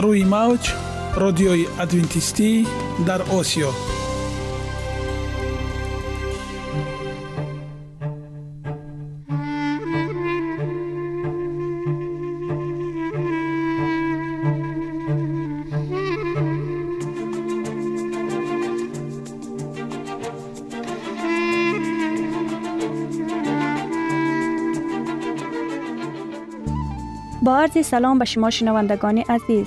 روی موج رادیوی ادوینتیستی در آسیا. با عرض سلام به شما شنوندگان عزیز،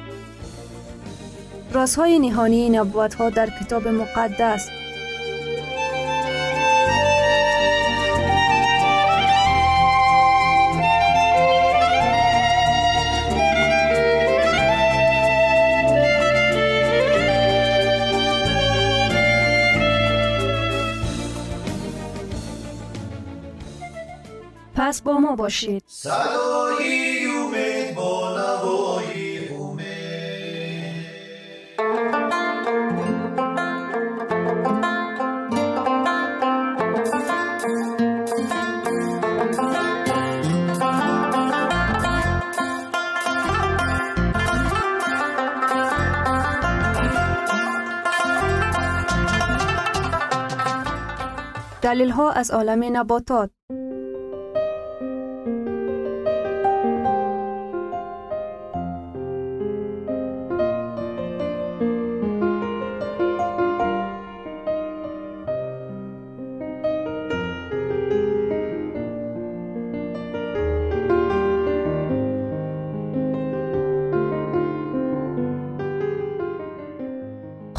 رازهای نهانی نبوت‌ها در کتاب مقدس. پس با ما باشید. صدای امید با نوای امید. دلیل‌ها از عالم نباتات.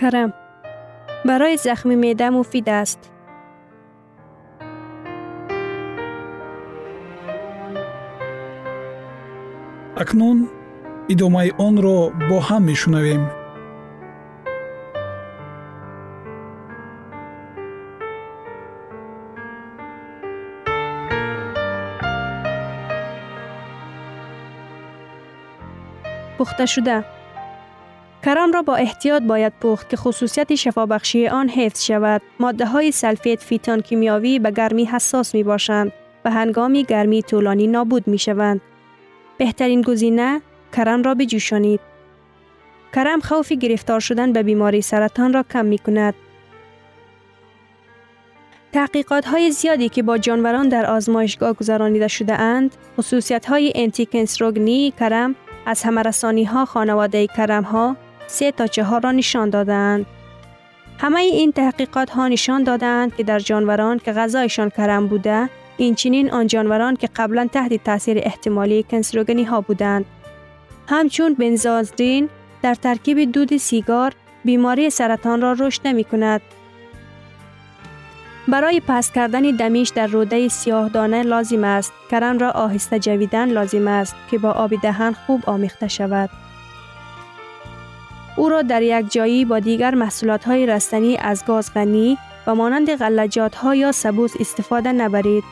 کرم برای زخمی معده مفید است. اکنون ادامه آن را با هم میشنویم. پخته شده، کرم را با احتیاط باید پخت که خصوصیت شفابخشی آن حفظ شود. ماده های سلفیت فیتان کیمیاوی به گرمی حساس می باشند و هنگامی گرمی طولانی نابود می شوند. بهترین گزینه کرم را بجوشانید. کرم خوف گرفتار شدن به بیماری سرطان را کم می کند. تحقیقات های زیادی که با جانوران در آزمایشگاه گذرانیده شده اند، خصوصیت های انتی کنسروگنی کرم از همرسانی ها خانواده کرم ها 3 تا 4 را نشان دادند. همه این تحقیقات ها نشان دادند که در جانوران که غذایشان کرم بوده، اینچنین آن جانوران که قبلا تحت تاثیر احتمالی کنسروگنی ها بودند، همچون بنزازدین در ترکیب دود سیگار بیماری سرطان را رشد نمی کند. برای پس کردن دمیش در روده سیاه دانه لازم است کرم را آهسته جویدن لازم است که با آب دهن خوب آمیخته شود. او را در یک جایی با دیگر محصولات‌های رستنی از گاز غنی و مانند غلجات‌ها یا سبوس استفاده نبرید.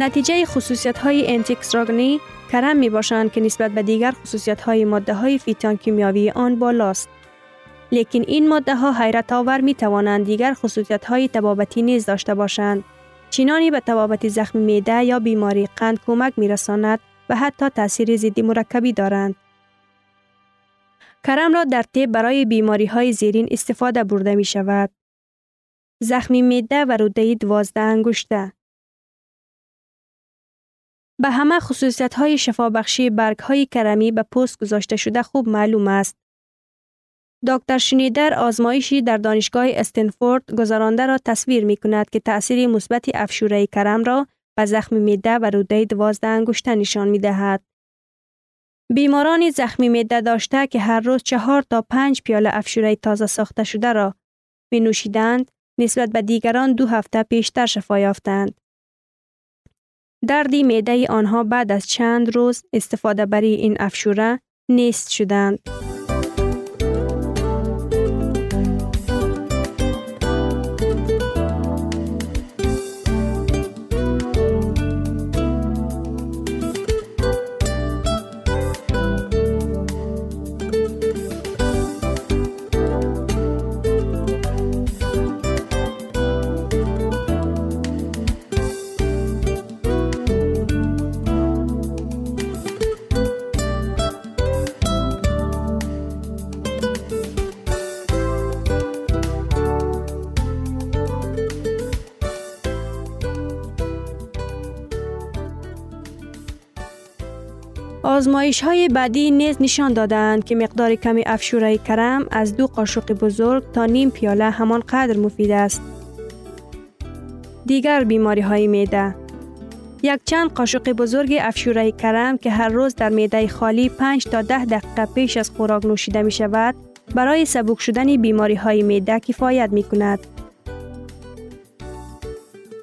نتیجه خصوصیت‌های انتی‌اکسیدرگنی کرم می‌باشند که نسبت به دیگر خصوصیت‌های ماده‌های فیتوشیمیایی آن بالاست. لیکن این ماده‌ها حیرت‌آور می‌توانند دیگر خصوصیت‌های طبابتی نیز داشته باشند. چنانی به طبابت زخم معده یا بیماری قند کمک می‌رساند و حتی تأثیر ضد مرکبی دارند. کرم را در طب برای بیماری‌های زیرین استفاده برده می‌شود: زخم معده و روده 12 انگشته. به همه خصوصیت‌های شفابخشی برگ‌های کرمی به پوست گذاشته شده خوب معلوم است. دکتر شنیدر آزمایشی در دانشگاه استنفورد گذرانده را تصویر می‌کند که تأثیر مثبت افشوره کرم را به زخم معده و روده 12 انگشته نشان می‌دهد. بیماران زخم معده داشته که هر روز 4 تا 5 پیاله افشوره تازه ساخته شده را می‌نوشیدند، نسبت به دیگران 2 هفته پیشتر شفا یافتند. دردی معده آنها بعد از چند روز استفاده برای این افشوره نیست شدند. آزمایش‌های بعدی نیز نشان دادند که مقدار کمی افشوره کرم از 2 قاشق بزرگ تا نیم پیاله همانقدر مفید است. دیگر بیماری‌های معده: یک چند قاشق بزرگ افشوره کرم که هر روز در معده خالی 5 تا 10 دقیقه پیش از خوراک نوشیده می‌شود، برای سبک شدن بیماری‌های معده کفایت می‌کند.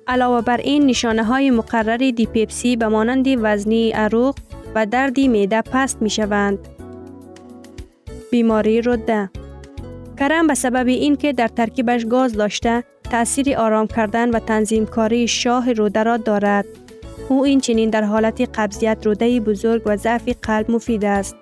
علاوه بر این، نشانه‌های مقرر دیپپسی به مانند وزنی عروق و دردی معده پست می شوند. بیماری روده: کرم به سبب اینکه در ترکیبش گاز داشته، تأثیر آرام کردن و تنظیم کاری شاه روده را دارد. او این چنین در حالت قبضیت، روده بزرگ و ضعف قلب مفید است.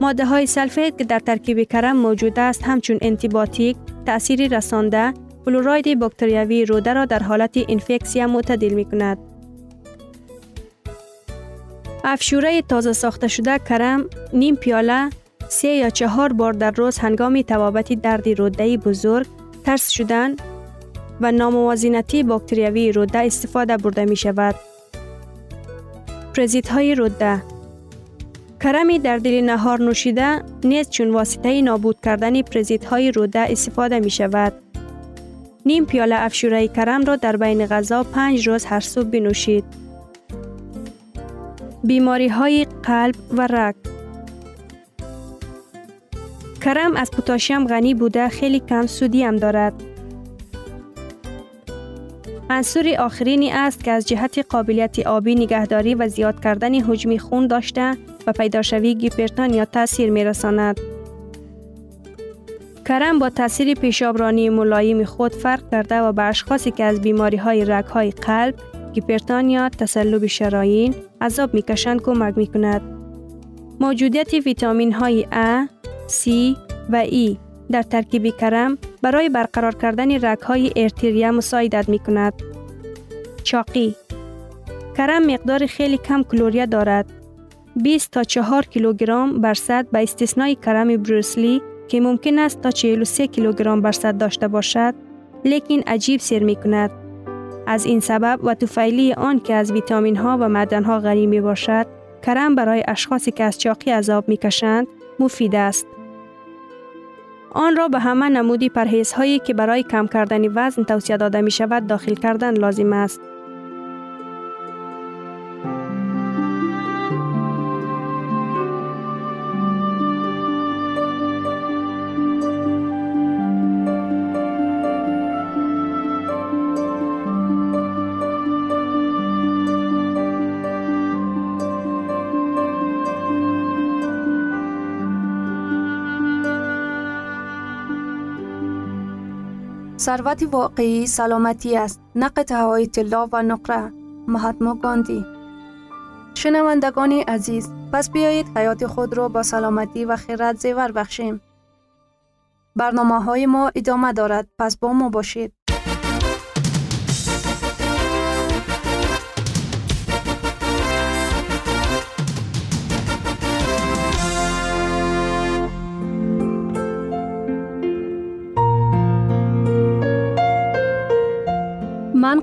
ماده های سلفیت که در ترکیب کرم موجود است، همچون انتیبیوتیک، تأثیر رسانده، فلوراید باکتریوی روده را در حالت انفکسیون معتدل می کند. افشوره تازه ساخته شده کرم نیم پیاله 3 یا 4 بار در روز هنگام طبابت دردی روده بزرگ، ترس شدن و ناموازنتی باکتریوی روده استفاده برده می شود. پرزیدهای روده: کرمی در دل نهار نوشیده نیز چون واسطه نابود کردن پرزیدهای روده استفاده می شود. نیم پیاله افشوره کرم را در بین غذا 5 روز هر صبح بنوشید. بیماری‌های قلب و رگ: کرم از پتاسیم غنی بوده، خیلی کم سودیم دارد. عنصر آخرینی است که از جهت قابلیت آبی نگهداری و زیاد کردن حجم خون داشته و پیداشوی گیپرتونیا تاثیر می‌رساند. کرم با تاثیر پیشابرانی ملایم خود فرق کرده و به اشخاصی که از بیماری‌های رگ‌های قلب، گیپرتونیا، تسلب شرايين، عذاب میکشند کمک میکند. موجودیت ویتامین های A، C و E در ترکیب کرم برای برقرار کردن رگ‌های ارتریه مساعدت میکند. چاقی: کرم مقدار خیلی کم کالری دارد، 20 تا 4 کیلوگرم درصد، به استثنای کرم بروسلی که ممکن است تا 43 کیلوگرم درصد داشته باشد، لیکن عجیب سیر میکند. از این سبب و توفیلی آن که از ویتامین ها و معدن ها غنی می باشد، کرم برای اشخاصی که از چاقی عذاب می کشند مفید است. آن را به همه نمودی پرهیز هایی که برای کم کردن وزن توصیه داده می شود داخل کردن لازم است. ثروت واقعی سلامتی است، نه قطعه‌های طلا و نقره. مهاتما گاندی. شنوندگان عزیز، پس بیایید حیات خود را با سلامتی و خیرات زیور بخشیم. برنامه‌های ما ادامه دارد، پس با ما باشید. من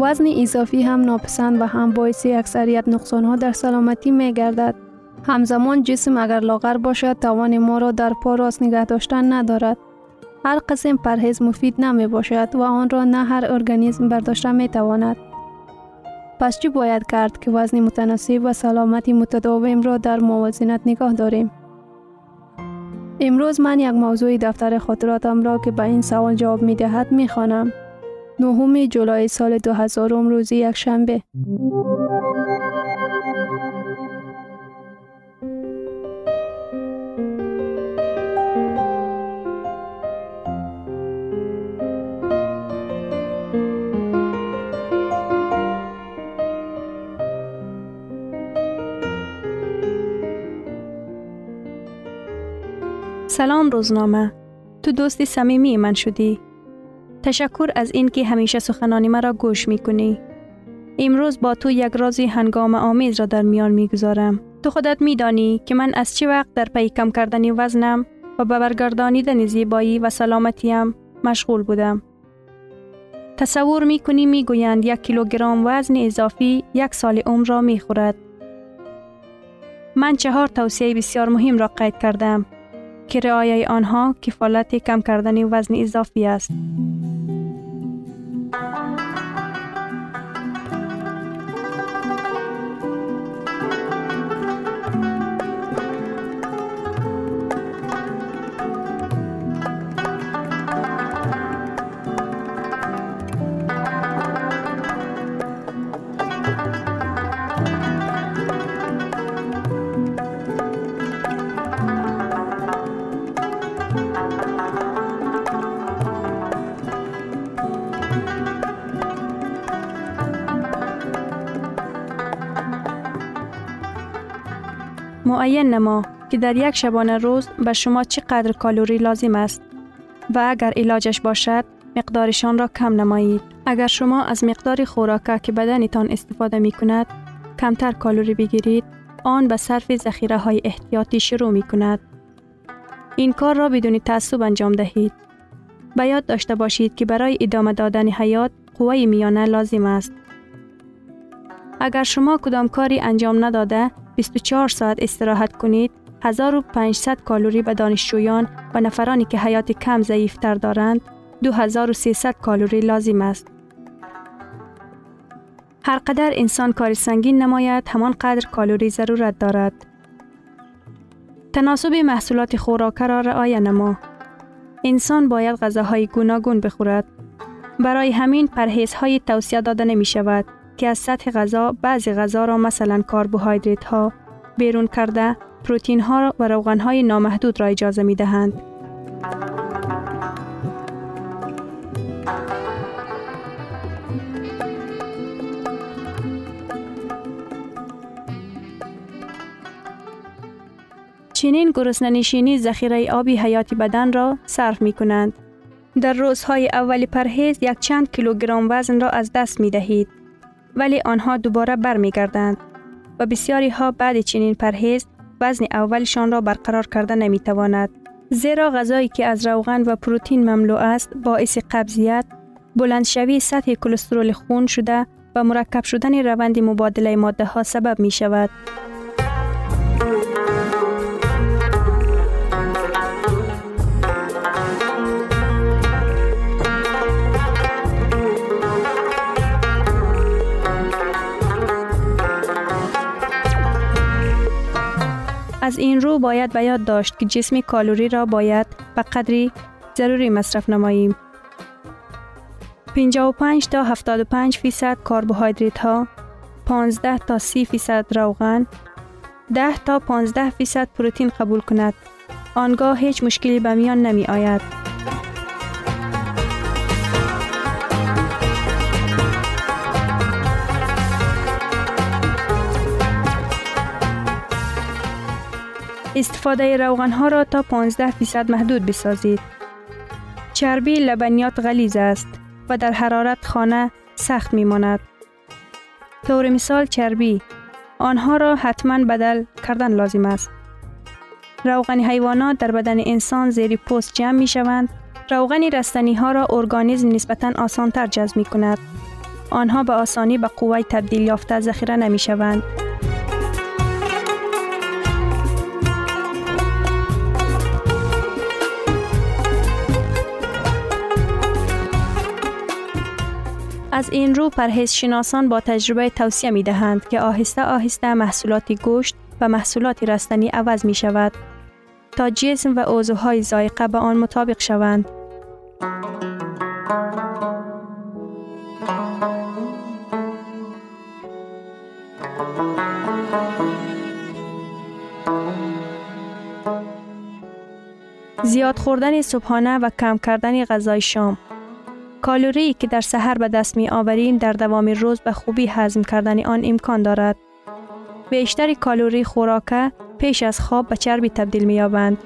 وزن اضافی هم ناپسند و هم باعث اکثریت نقصان‌ها در سلامتی می‌گردد. همزمان جسم اگر لاغر باشد توان ما را در پا راست نگه داشتن ندارد. هر قسم پرهیز مفید نمی‌باشد و آن را نه هر ارگانیسم برداشته می‌تواند. پس چی باید کرد که وزن متناسب و سلامتی متداوم را در موازنت نگاه داریم؟ امروز من یک موضوع دفتر خاطراتم را که به این سوال جواب می‌دهد می‌خوانم. 9 جولای سال 2000 روز یکشنبه. سلام روزنامه، تو دوستی صمیمی من شدی. تشکر از این که همیشه سخنان مرا گوش میکنی. امروز با تو یک رازی هنگام آمیز را در میان میگذارم. تو خودت میدانی که من از چه وقت در پی کم کردن وزنم و به برگردانیدن زیبایی و سلامتیم مشغول بودم. تصور میکنی میگویند 1 کیلوگرم وزن اضافی 1 سال عمر را میخورد. من 4 توصیه بسیار مهم را قید کردم که رعایت آنها کفالت کم کردن وزن اضافی است. معین نما که در 1 شبانه روز به شما چقدر کالوری لازم است و اگر علاجش باشد مقدارشان را کم نمایید. اگر شما از مقدار خوراکه که بدنتان استفاده می کند کمتر کالوری بگیرید، آن به صرف ذخیره های احتیاطی شروع می کند. این کار را بدون تعصب انجام دهید. به یاد داشته باشید که برای ادامه دادن حیات قوه میانه لازم است. اگر شما کدام کاری انجام نداده 24 ساعت استراحت کنید، 1500 کالری به دانشجویان و نفرانی که حیات کم ضعیفتر دارند 2300 کالری لازم است. هر قدر انسان کار سنگین نماید، همان قدر کالری ضرورت دارد. تناسب محصولات خوراکه را رعایت نما. انسان باید غذاهای گوناگون بخورد. برای همین پرهیزهای توصیه داده نمی شود که از سطح غذا بعضی غذا را مثلا کربوهیدرات ها بیرون کرده، پروتئین ها و روغن های نامحدود را اجازه می دهند. چنین گرسنه نشینی ذخیره آبی حیاتی بدن را صرف می کنند. در روزهای اول پرهیز یک چند کیلوگرم وزن را از دست می دهید، ولی آنها دوباره بر می گردند و بسیاری ها بعد چنین پرهیز وزن اولشان را برقرار کرده نمی تواند. زیرا غذایی که از روغن و پروتئین مملو است باعث قبضیت، بلندشوی سطح کلسترول خون شده و مرکب شدن روند مبادله ماده ها سبب می شود. از این رو باید به یاد داشت که جسم کالری را باید به قدری ضروری مصرف نماییم. 55 تا 75 فیصد کربوهیدرات ها، 15 تا 30 فیصد روغن، 10 تا 15 فیصد پروتئین قبول کند. آنگاه هیچ مشکلی به میان نمی آید. استفاده روغن‌ها را تا 15% محدود بسازید. چربی لبنیات غلیظ است و در حرارت خانه سخت می‌ماند. طور مثال چربی، آنها را حتماً بدل کردن لازم است. روغن حیوانات در بدن انسان زیر پوست جمع می‌شوند. روغن رستنی‌ها را ارگانیسم نسبتاً آسان‌تر جذب می‌کند. آنها به آسانی به قوای تبدیل یافته ذخیره نمی‌شوند. از این رو پرهیز شناسان با تجربه توصیه می دهند که آهسته آهسته محصولات گوشت و محصولات رستنی عوض می شود تا جسم و اوضاعهای ذائقه به آن مطابق شوند. زیاد خوردن صبحانه و کم کردن غذای شام. کالری که در سحر به دست می آوریم در دوام روز به خوبی هضم کردن آن امکان دارد. بیشتر کالری خوراکه پیش از خواب به چربی تبدیل می یابند.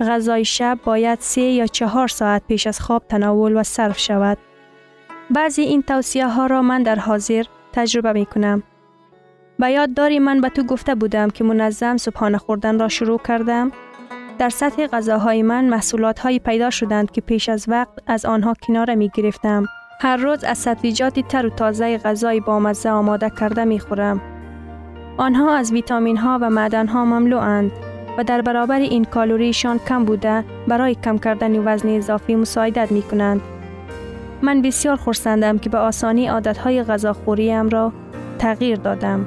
غذای شب باید 3 یا 4 ساعت پیش از خواب تناول و صرف شود. بعضی این توصیه ها را من در حاضر تجربه می کنم. به یاد داری من به تو گفته بودم که منظم صبحانه خوردن را شروع کردم؟ در سطح غذاهای من محصولات هایی پیدا شدند که پیش از وقت از آنها کناره می گرفتم. هر روز از سبزیجات تر و تازه غذای بامزه آماده کرده می خورم. آنها از ویتامین ها و معدن ها مملو اند و در برابر این کالریشان کم بوده برای کم کردن وزن اضافی مساعدت می کنند. من بسیار خرسندم که به آسانی عادت های غذاخوریم را تغییر دادم.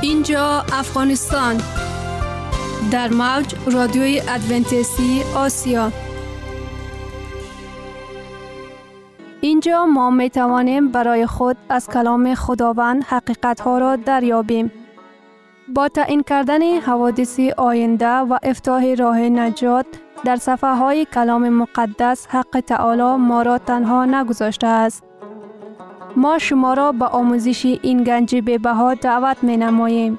اینجا افغانستان در موج رادیوی ادونتیستی آسیا. اینجا ما می توانیم برای خود از کلام خداوند حقیقت ها را دریابیم. با تعیین کردن حوادث آینده و افتتاح راه نجات در صفحه های کلام مقدس، حق تعالی ما را تنها نگذاشته است. ما شما را به آموزش این گنج بی‌بها دعوت می‌نماییم.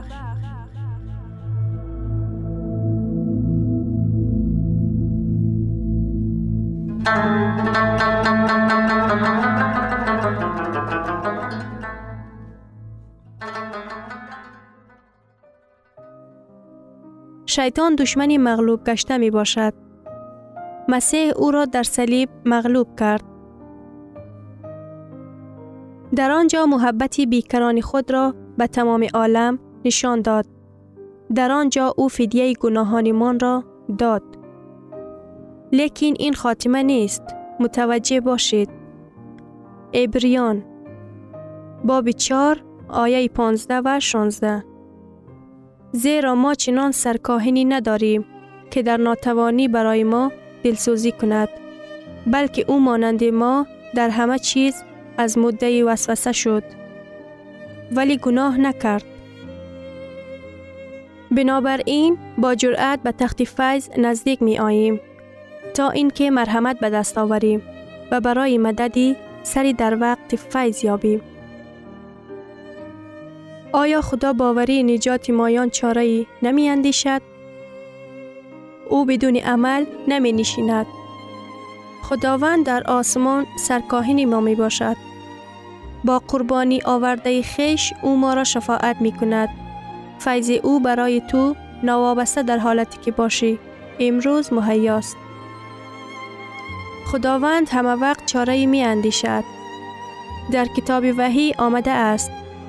شیطان دشمن مغلوب گشته می باشد. مسیح او را در صلیب مغلوب کرد. در آنجا محبت بیکران خود را به تمام عالم نشان داد. در آنجا او فدیه گناهانمان را داد. لیکن این خاتمه نیست. متوجه باشید. عبریان باب 4 آیه 15 و 16. زیرا ما چنان سرکاهنی نداریم که در ناتوانی برای ما دلسوزی کند، بلکه او مانند ما در همه چیز از مدعی وسوسه شد ولی گناه نکرد. بنابراین با جرأت به تخت فیض نزدیک می آییم تا اینکه مرحمت به دست آوریم و برای مددی سری در وقت فیض یابیم. آیا خدا باوری نجات مایان چاره‌ای نمی اندیشد؟ او بدون عمل نمی نشیند. خداوند در آسمان سرکاهن ما می باشد. با قربانی آورده خیش او ما را شفاعت می کند. فیض او برای تو نوابسته در حالتی که باشی امروز مهیاست. خداوند همه وقت چاره‌ای می اندیشد. در کتاب وحی آمده است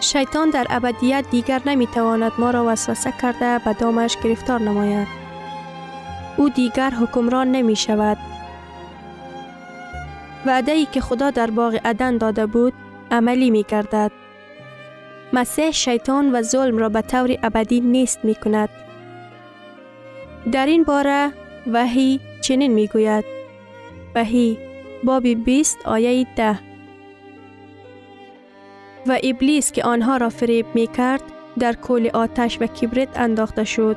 شیطان در ابدیت دیگر نمیتواند ما را وسوسه کرده به دامش گرفتار نماید. او دیگر حکمران نمی شود. وعده‌ای که خدا در باغ عدن داده بود عملی می گردد. مسیح شیطان و ظلم را به طور ابدی نیست می کند. در این باره وحی چنین می گوید. وحی باب 20 آیه 10. و ابلیس که آنها را فریب می کرد در کل آتش و کبریت انداخته شد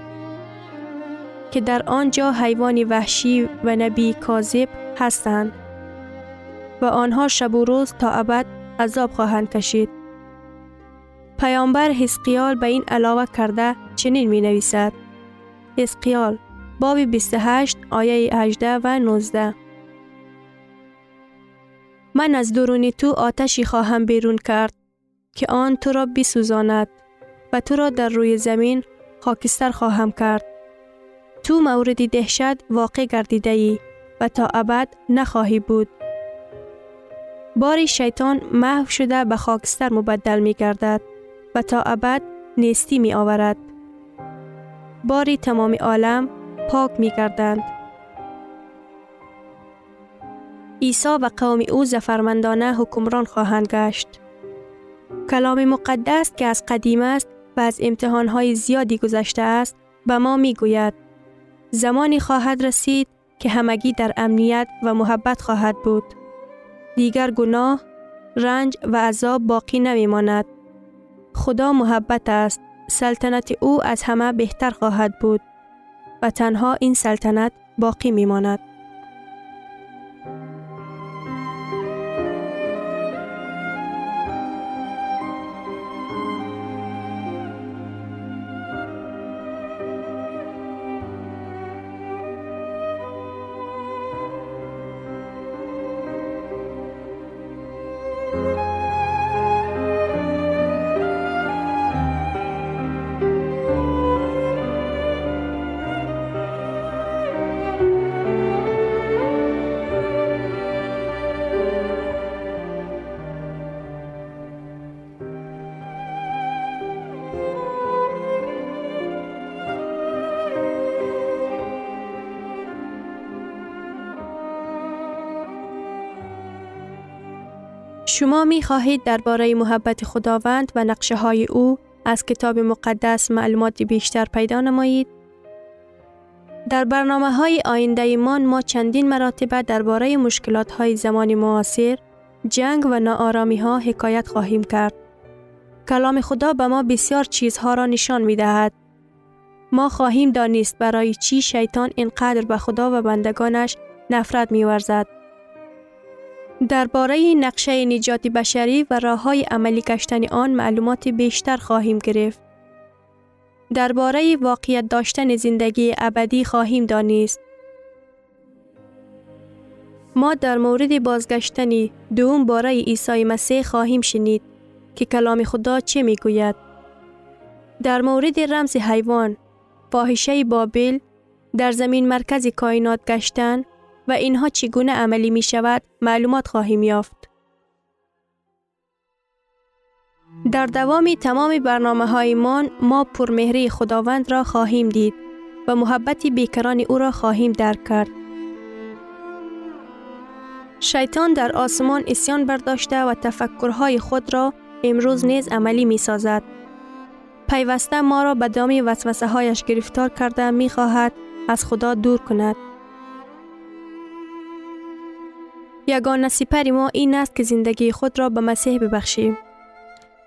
که در آنجا حیوان وحشی و نبی کاذب هستند و آنها شب و روز تا ابد عذاب خواهند کشید. پیامبر حزقیال به این علاوه کرده چنین می نویسد. حزقیال باب 28 آیه 18 و 19. من از درون تو آتشی خواهم بیرون کرد که آن تو را بسوزاند و تو را در روی زمین خاکستر خواهم کرد. تو مورد دهشت واقع گردیده ای و تا ابد نخواهی بود. باری شیطان محو شده به خاکستر مبدل می گردد و تا ابد نیستی می آورد. باری تمام عالم پاک می گردند. عیسی و قوم او ظفرمندانه حکمران خواهند گشت. کلام مقدس که از قدیم است و از امتحان‌های زیادی گذشته است به ما می‌گوید زمانی خواهد رسید که همگی در امنیت و محبت خواهد بود. دیگر گناه، رنج و عذاب باقی نمی‌ماند. خدا محبت است. سلطنت او از همه بهتر خواهد بود و تنها این سلطنت باقی می‌ماند. شما می خواهید درباره محبت خداوند و نقشه های او از کتاب مقدس معلومات بیشتر پیدا نمایید؟ در برنامه های آینده ایمان ما چندین مرتبه درباره مشکلات های زمان معاصر، جنگ و ناآرامی ها حکایت خواهیم کرد. کلام خدا به ما بسیار چیزها را نشان می دهد. ما خواهیم دانست برای چی شیطان اینقدر به خدا و بندگانش نفرت می ورزد. درباره نقشه نجات بشری و راه‌های عملی گشتن آن معلومات بیشتر خواهیم گرفت. درباره واقعیت داشتن زندگی ابدی خواهیم دانست. ما در مورد بازگشتن دوم باره عیسی مسیح خواهیم شنید که کلام خدا چه میگوید. در مورد رمز حیوان، فاحشه بابل، در زمین مرکز کائنات گشتن و اینها چگونه عملی می شود معلومات خواهیم یافت. در دوام تمام برنامه‌های ما پرمهری خداوند را خواهیم دید و محبت بیکران او را خواهیم درک کرد. شیطان در آسمان عصیان برداشته و تفکرهای خود را امروز نیز عملی می سازد. پیوسته ما را به دام وسوسه هایش گرفتار کرده می خواهد از خدا دور کند. یگانه سپر ما این است که زندگی خود را به مسیح ببخشیم.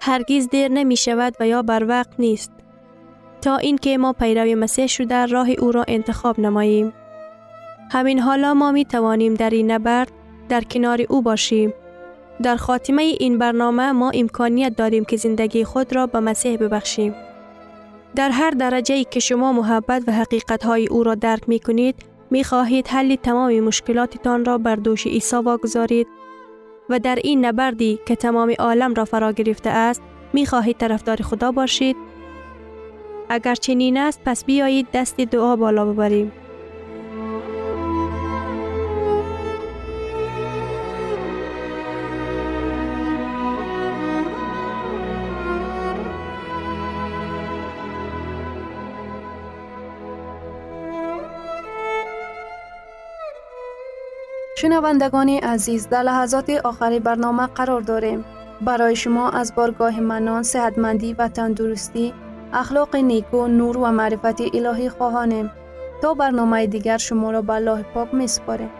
هرگز دیر نمی شود و یا بر وقت نیست تا اینکه ما پیرو مسیح شده راه او را انتخاب نماییم. همین حالا ما می توانیم در این نبرد در کنار او باشیم. در خاتمه این برنامه ما امکانیت داریم که زندگی خود را به مسیح ببخشیم. در هر درجه‌ای که شما محبت و حقیقت‌های او را درک می کنید، می خواهید حل تمام مشکلاتتان را بر دوش عیسی واگذارید و در این نبردی که تمام عالم را فرا گرفته است می خواهید طرفدار خدا باشید؟ اگر چنین است پس بیایید دست دعا بالا ببریم. شنوندگان عزیز، در لحظات آخر برنامه قرار داریم. برای شما از بارگاه منان، صحتمندی و تندرستی، اخلاق نیکو، نور و معرفت الهی خواهانیم. تا برنامه دیگر شما را به الله پاک می‌سپاریم.